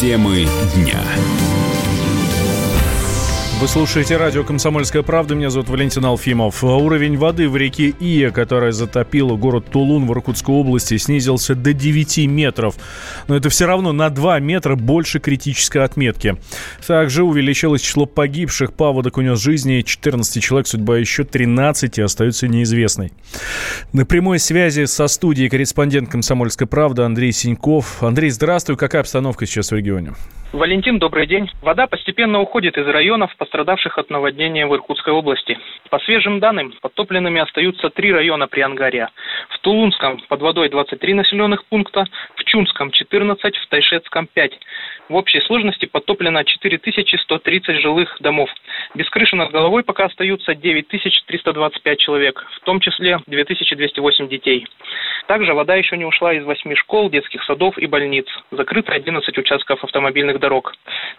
Темы дня. Вы слушаете радио «Комсомольская правда». Меня зовут Валентин Алфимов. Уровень воды в реке Ие, которая затопила город Тулун в Иркутской области, снизился до 9 метров. Но это все равно на 2 метра больше критической отметки. Также увеличилось число погибших. Паводок унес жизни 14 человек. Судьба еще 13 остается неизвестной. На прямой связи со студией корреспондент «Комсомольской правды» Андрей Синьков. Андрей, здравствуй. Какая обстановка сейчас в регионе? Валентин, добрый день. Вода постепенно уходит из районов, пострадавших от наводнения в Иркутской области. По свежим данным, подтопленными остаются 3 района Приангарья. В Тулунском под водой 23 населенных пункта, в Чунском 14, в Тайшетском 5. В общей сложности подтоплено 4130 жилых домов. Без крыши над головой пока остаются 9325 человек, в том числе 2208 детей. Также вода еще не ушла из 8 школ, детских садов и больниц. Закрыто 11 участков автомобильных дорог.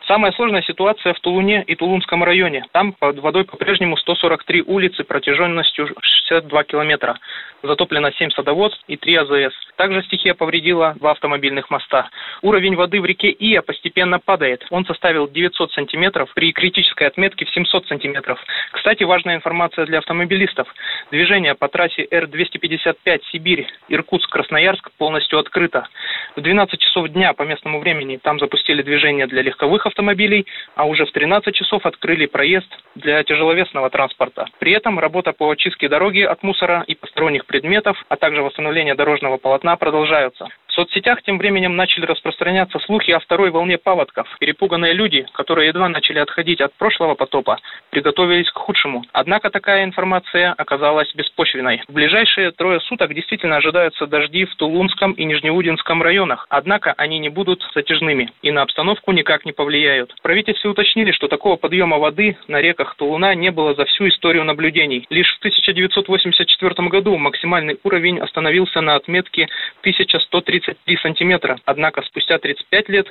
Самая сложная ситуация в Тулуне и Тулунском районе. Там под водой по-прежнему 143 улицы протяженностью 62 километра. Затоплено 7 садоводств и 3 АЗС. Также стихия повредила 2 автомобильных моста. Уровень воды в реке Ия постепенно падает. Он составил 900 сантиметров, при критической отметке в 700 сантиметров. Кстати, важная информация для автомобилистов. Движение по трассе Р-255 Сибирь, Иркутск, Красноярск полностью открыто. В 12 часов дня по местному времени там запустили движение для легковых автомобилей, а уже в 13 часов открыли проезд для тяжеловесного транспорта. При этом работа по очистке дороги от мусора и посторонних предметов, а также восстановление дорожного полотна продолжаются. В соцсетях тем временем начали распространяться слухи о второй волне паводков. Перепуганные люди, которые едва начали отходить от прошлого потопа, приготовились к худшему. Однако такая информация оказалась беспочвенной. В ближайшие 3 суток действительно ожидаются дожди в Тулунском и Нижнеудинском районах. Однако они не будут затяжными и на обстановку никак не повлияют. В правительстве уточнили, что такого подъема воды на реках Тулуна не было за всю историю наблюдений. Лишь в 1984 году максимальный уровень остановился на отметке 1133 сантиметра. Однако спустя 35 лет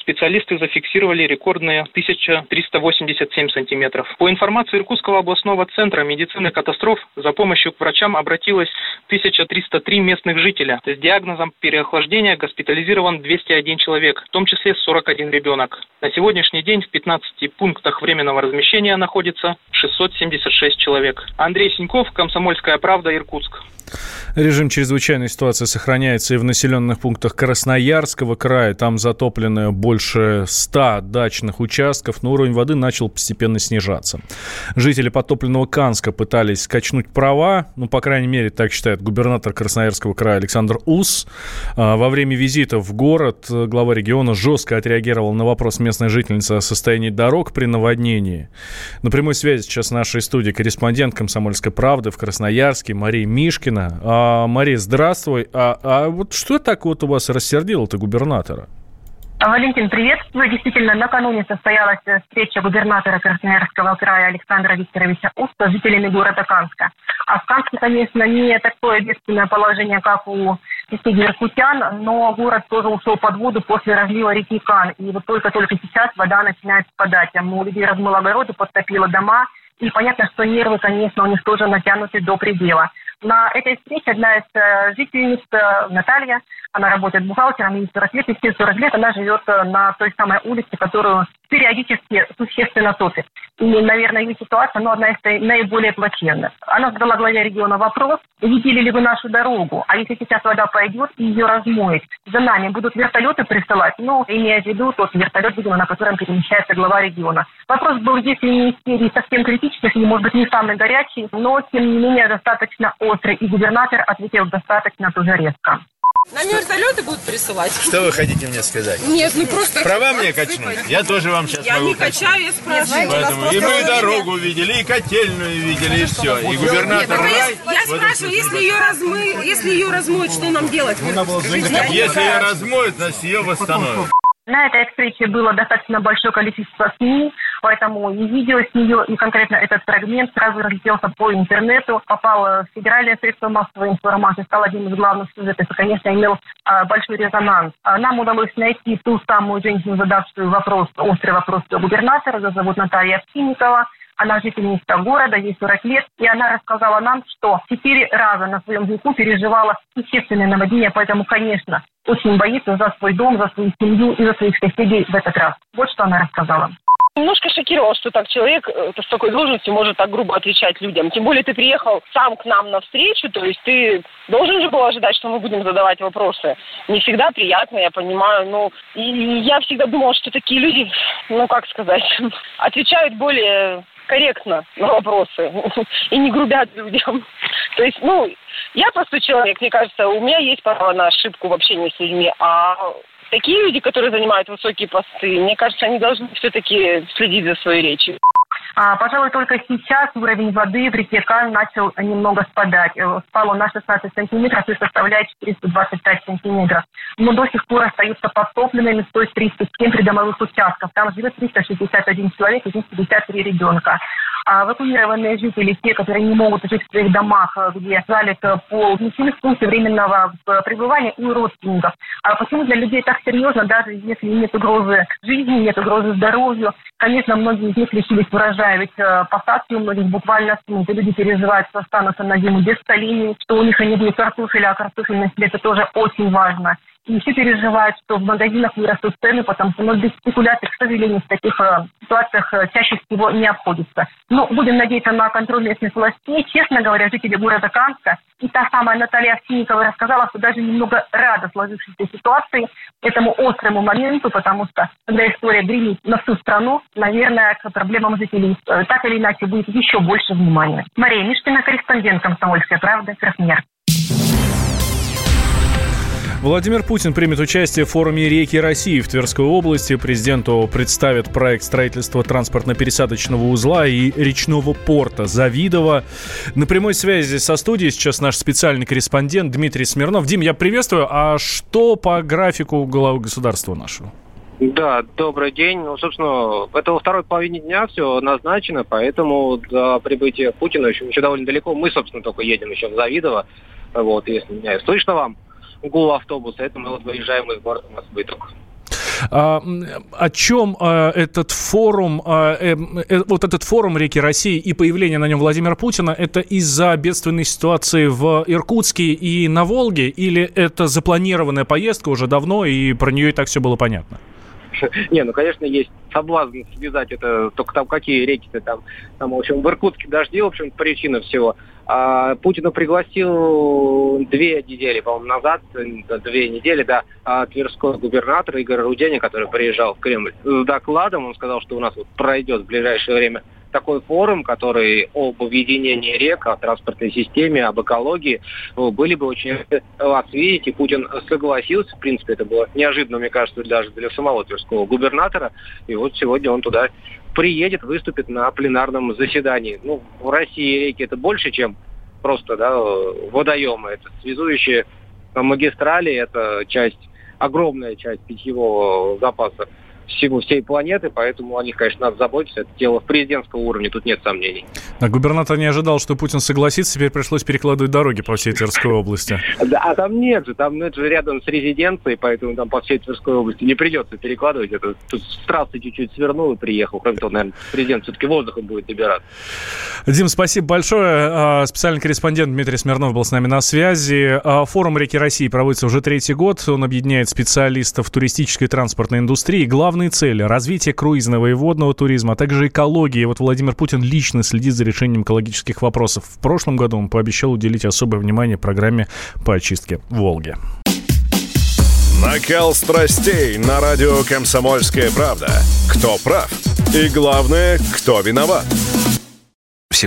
специалисты зафиксировали рекордные 1387 сантиметров. По информации Иркутского областного центра медицины катастроф, за помощью к врачам обратилось 1303 местных жителя. С диагнозом переохлаждения госпитализирован 201 человек, в том числе 41 ребенок. На сегодняшний день в 15 пунктах временного размещения находится 676 человек. Андрей Синьков, «Комсомольская правда», Иркутск. Режим чрезвычайной ситуации сохраняется и в населенных пунктах Красноярского края. Там затоплено больше 100 дачных участков, но уровень воды начал постепенно снижаться. Жители подтопленного Канска пытались качнуть права, по крайней мере, так считает губернатор Красноярского края Александр Ус. Во время визита в город глава региона жестко отреагировал на вопрос местной жительницы о состоянии дорог при наводнении. На прямой связи сейчас в нашей студии корреспондент «Комсомольской правды» в Красноярске Мария Мишкина. Мария, здравствуй. Вот что так вот у вас рассердило-то губернатора? Валентин, приветствую. Действительно, накануне состоялась встреча губернатора Красноярского края Александра Викторовича Уса с жителями города Канска. А в Канске, конечно, не такое бедственное положение, как у соседей иркутян, но город тоже ушел под воду после разлива реки Кан. И вот только сейчас вода начинает спадать. У людей размыло огороды, подтопило дома. И понятно, что нервы, конечно, у них тоже натянуты до предела. На этой встрече одна из жительниц, Наталья, она работает бухгалтером, ей 40 лет, и все 40 лет она живет на той самой улице, которую периодически существенно топит. И, наверное, ее ситуация, одна из наиболее плачевных. Она задала главе региона вопрос, видели ли вы нашу дорогу, а если сейчас вода пойдет и ее размоет, за нами будут вертолеты присылать, имея в виду тот вертолет, видимо, на котором перемещается глава региона. Вопрос был здесь и не из серии совсем критических, и, может быть, не самый горячий, но, тем не менее, достаточно острый, и губернатор ответил достаточно тоже резко. Нам вертолеты будут присылать. Что вы хотите мне сказать? Нет, просто... Права мне качнуть? Я тоже вам сейчас могу качать. Я не качаю, я спрашиваю. Поэтому и мы дорогу видели, и котельную видели, и все. И губернатор... Я спрашиваю, если ее размоют, что нам делать? Если ее размоют, нас ее восстановят. На этой встрече было достаточно большое количество СМИ, поэтому и видео с нее, и конкретно этот фрагмент сразу разлетелся по интернету, попал в федеральные средства массовой информации, стал одним из главных сюжетов и, конечно, имел большой резонанс. Нам удалось найти ту самую женщину, задавшую вопрос, острый вопрос губернатора, ее зовут Наталья Пинникова. Она жительница города, ей 40 лет, и она рассказала нам, что 4 раза на своем веку переживала естественное наводнение, поэтому, конечно, очень боится за свой дом, за свою семью и за своих соседей в этот раз. Вот что она рассказала. Немножко шокировало, что так человек с такой должностью может так грубо отвечать людям. Тем более ты приехал сам к нам на встречу, то есть ты должен же был ожидать, что мы будем задавать вопросы. Не всегда приятно, я понимаю, но и я всегда думала, что такие люди, ну как сказать, отвечают более корректно на вопросы и не грубят людям. То есть, я простой человек, мне кажется, у меня есть право на ошибку в общении с людьми, а такие люди, которые занимают высокие посты, мне кажется, они должны все-таки следить за своей речью. Пожалуй, только сейчас уровень воды в реке Кан начал немного спадать. Спал он на 16 сантиметров и составляет 425 сантиметров. Но до сих пор остаются подтопленными 137 придомовых участков. Там живет 361 человек, из них 53 ребенка. Эвакуированные жители, те, которые не могут жить в своих домах, где залит пол, внесли в пункты временного пребывания и у родственников. А почему для людей так серьезно, даже если нет угрозы жизни, нет угрозы здоровью? Конечно, многие из них лишились урожая, ведь посадки у многих буквально смыты. Люди переживают, что останутся на зиму без солений, что у них не будет картофеля, а картофель на себе – это тоже очень важно. И все переживают, что в магазинах вырастут цены, потому что без спекуляций, к сожалению, в таких ситуациях чаще всего не обходится. Но будем надеяться на контроль местных властей. Честно говоря, жители города Канска и та самая Наталья Пинникова рассказала, что даже немного рада сложившейся ситуации, этому острому моменту, потому что когда история гремит на всю страну, наверное, к проблемам жителей так или иначе будет еще больше внимания. Мария Мишкина, корреспондент «Комсомольской правды», Красноярск. Владимир Путин примет участие в форуме «Реки России» в Тверской области. Президенту представят проект строительства транспортно-пересадочного узла и речного порта Завидово. На прямой связи со студией сейчас наш специальный корреспондент Дмитрий Смирнов. Дим, я приветствую. А что по графику главы государства нашего? Да, добрый день. Собственно, это во второй половине дня все назначено, поэтому до прибытия Путина еще довольно далеко. Мы, собственно, только едем еще в Завидово. Вот, если меня слышно вам. Гул автобуса, это мы вот выезжаем из города Москвы только. О чем этот форум, «Реки России» и появление на нем Владимира Путина, это из-за бедственной ситуации в Иркутске и на Волге, или это запланированная поездка уже давно, и про нее и так все было понятно? Не, конечно, есть соблазн связать это, только там какие реки-то там, в общем, в Иркутске дожди, в общем, причина всего. А Путина пригласил 2 недели, по-моему, назад, 2 недели, да, тверской губернатор Игорь Руденя, который приезжал в Кремль с докладом, он сказал, что у нас вот пройдет в ближайшее время такой форум, который об объединении рек, о транспортной системе, об экологии, были бы очень рады вас видеть. И Путин согласился. В принципе, это было неожиданно, мне кажется, даже для самого тверского губернатора. И вот сегодня он туда приедет, выступит на пленарном заседании. В России реки – это больше, чем просто водоемы. Это связующие магистрали, это огромная часть питьевого запаса всей планеты, поэтому о них, конечно, надо заботиться. Это дело в президентском уровне, тут нет сомнений. А губернатор не ожидал, что Путин согласится, теперь пришлось перекладывать дороги по всей Тверской области. А там нет же рядом с резиденцией, поэтому там по всей Тверской области не придется перекладывать. Это тут с трассы чуть-чуть свернул и приехал. Кроме того, наверное, президент все-таки воздухом будет добираться. Дим, спасибо большое. Специальный корреспондент Дмитрий Смирнов был с нами на связи. Форум «Реки России» проводится уже 3-й год. Он объединяет специалистов туристической и транспортной индустрии. Главный цели – развитие круизного и водного туризма, а также экологии. Вот Владимир Путин лично следит за решением экологических вопросов. В прошлом году он пообещал уделить особое внимание программе по очистке Волги. Накал страстей на радио «Комсомольская правда». Кто прав? И главное, кто виноват? Все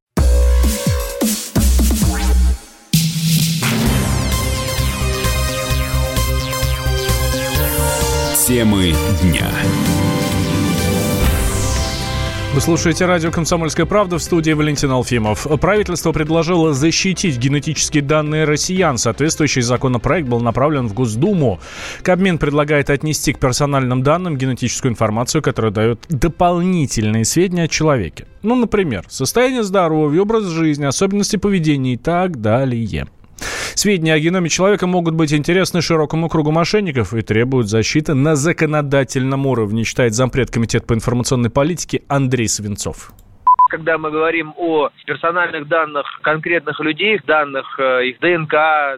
Темы дня. Вы слушаете радио «Комсомольская правда», в студии Валентин Алфимов. Правительство предложило защитить генетические данные россиян. Соответствующий законопроект был направлен в Госдуму. Кабмин предлагает отнести к персональным данным генетическую информацию, которая дает дополнительные сведения о человеке. Ну, например, состояние здоровья, образ жизни, особенности поведения и так далее. Сведения о геноме человека могут быть интересны широкому кругу мошенников и требуют защиты на законодательном уровне, считает зампред комитета по информационной политике Андрей Свинцов. Когда мы говорим о персональных данных конкретных людей, данных их ДНК,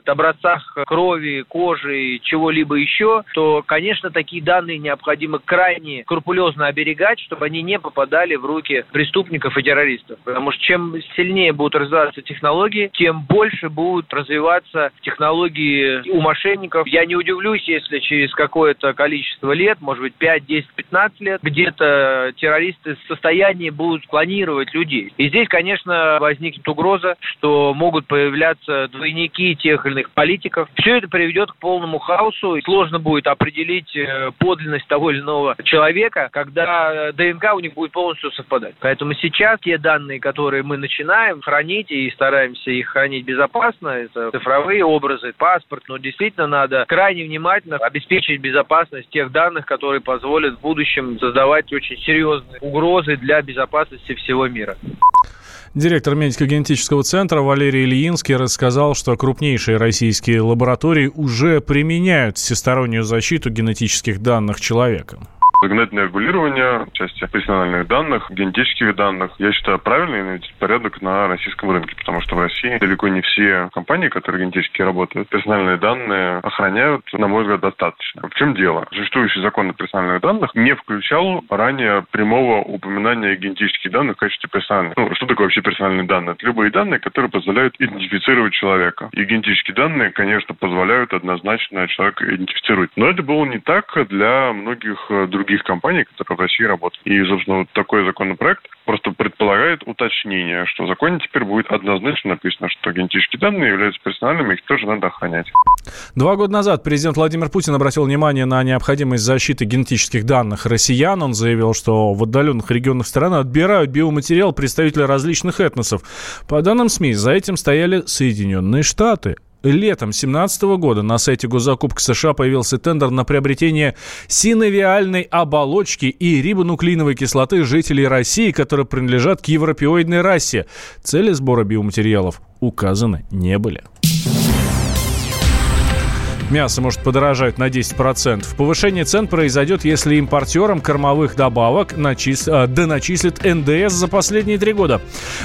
образцах крови, кожи и чего-либо еще, то, конечно, такие данные необходимо крайне скрупулезно оберегать, чтобы они не попадали в руки преступников и террористов. Потому что чем сильнее будут развиваться технологии, тем больше будут развиваться технологии у мошенников. Я не удивлюсь, если через какое-то количество лет, может быть, 5, 10, 15 лет, где-то террористы в состоянии будут планировать людей. И здесь, конечно, возникнет угроза, что могут появляться двойники тех или иных политиков. Все это приведет к полному хаосу. Сложно будет определить подлинность того или иного человека, когда ДНК у них будет полностью совпадать. Поэтому сейчас те данные, которые мы начинаем хранить и стараемся их хранить безопасно, это цифровые образы, паспорт, но действительно надо крайне внимательно обеспечить безопасность тех данных, которые позволят в будущем создавать очень серьезные угрозы для безопасности всего мира. Директор медико-генетического центра Валерий Ильинский рассказал, что крупнейшие российские лаборатории уже применяют всестороннюю защиту генетических данных человека. Законодательное регулирование в части персональных данных, генетических данных, я считаю, правильный порядок на российском рынке, потому что в России далеко не все компании, которые генетически работают, персональные данные охраняют, на мой взгляд, достаточно. В чем дело? Существующий закон о персональных данных не включал ранее прямого упоминания генетических данных в качестве персональных. Что такое вообще персональные данные? Это любые данные, которые позволяют идентифицировать человека. И генетические данные, конечно, позволяют однозначно человека идентифицировать. Но это было не так для многих других компаний, которые в России работают. И, собственно, вот такой законопроект просто предполагает уточнение, что в законе теперь будет однозначно написано, что генетические данные являются персональными, их тоже надо охранять. 2 года назад президент Владимир Путин обратил внимание на необходимость защиты генетических данных россиян. Он заявил, что в отдаленных регионах страны отбирают биоматериал представителей различных этносов. По данным СМИ, за этим стояли Соединенные Штаты. Летом 2017 года на сайте госзакупок США появился тендер на приобретение синовиальной оболочки и рибонуклеиновой кислоты жителей России, которые принадлежат к европеоидной расе. Цели сбора биоматериалов указаны не были. Мясо может подорожать на 10%. Повышение цен произойдет, если импортерам кормовых добавок доначислят НДС за последние 3 года.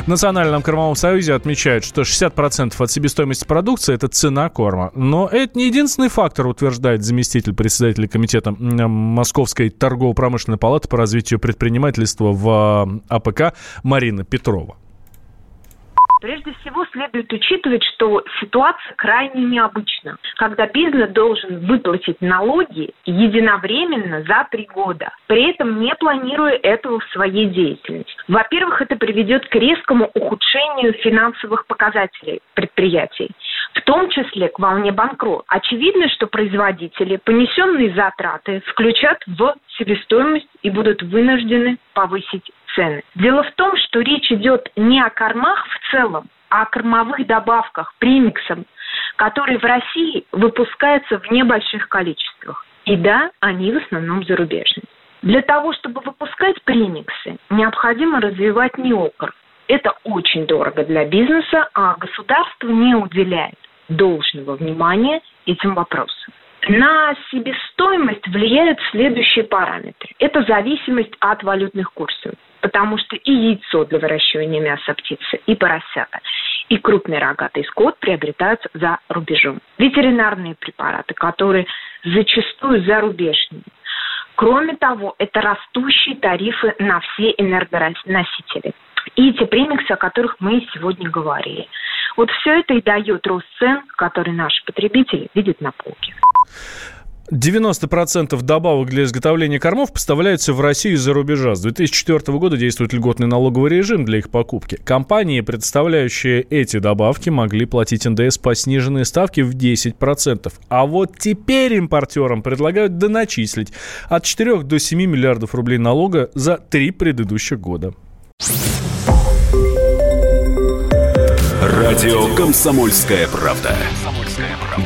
В Национальном кормовом союзе отмечают, что 60% от себестоимости продукции – это цена корма. Но это не единственный фактор, утверждает заместитель председателя комитета Московской торгово-промышленной палаты по развитию предпринимательства в АПК Марина Петрова. Прежде всего, следует учитывать, что ситуация крайне необычна, когда бизнес должен выплатить налоги единовременно за 3 года, при этом не планируя этого в своей деятельности. Во-первых, это приведет к резкому ухудшению финансовых показателей предприятий, в том числе к волне банкротства. Очевидно, что производители понесенные затраты включат в себестоимость и будут вынуждены повысить цены. Дело в том, что речь идет не о кормах в целом, а о кормовых добавках премиксом, которые в России выпускаются в небольших количествах. И да, они в основном зарубежные. Для того, чтобы выпускать премиксы, необходимо развивать неокорм. Это очень дорого для бизнеса, а государство не уделяет должного внимания этим вопросам. На себестоимость влияют следующие параметры. Это зависимость от валютных курсов, потому что и яйцо для выращивания мяса птицы, и поросята, и крупный рогатый скот приобретаются за рубежом. Ветеринарные препараты, которые зачастую зарубежные. Кроме того, это растущие тарифы на все энергоносители. И те премиксы, о которых мы сегодня говорили. Вот все это и дает рост цен, который наши потребители видят на полке. 90% добавок для изготовления кормов поставляются в Россию из-за рубежа. С 2004 года действует льготный налоговый режим для их покупки. Компании, предоставляющие эти добавки, могли платить НДС по сниженной ставке в 10%. А вот теперь импортерам предлагают доначислить от 4 до 7 миллиардов рублей налога за 3 предыдущих года. Радио «Комсомольская правда».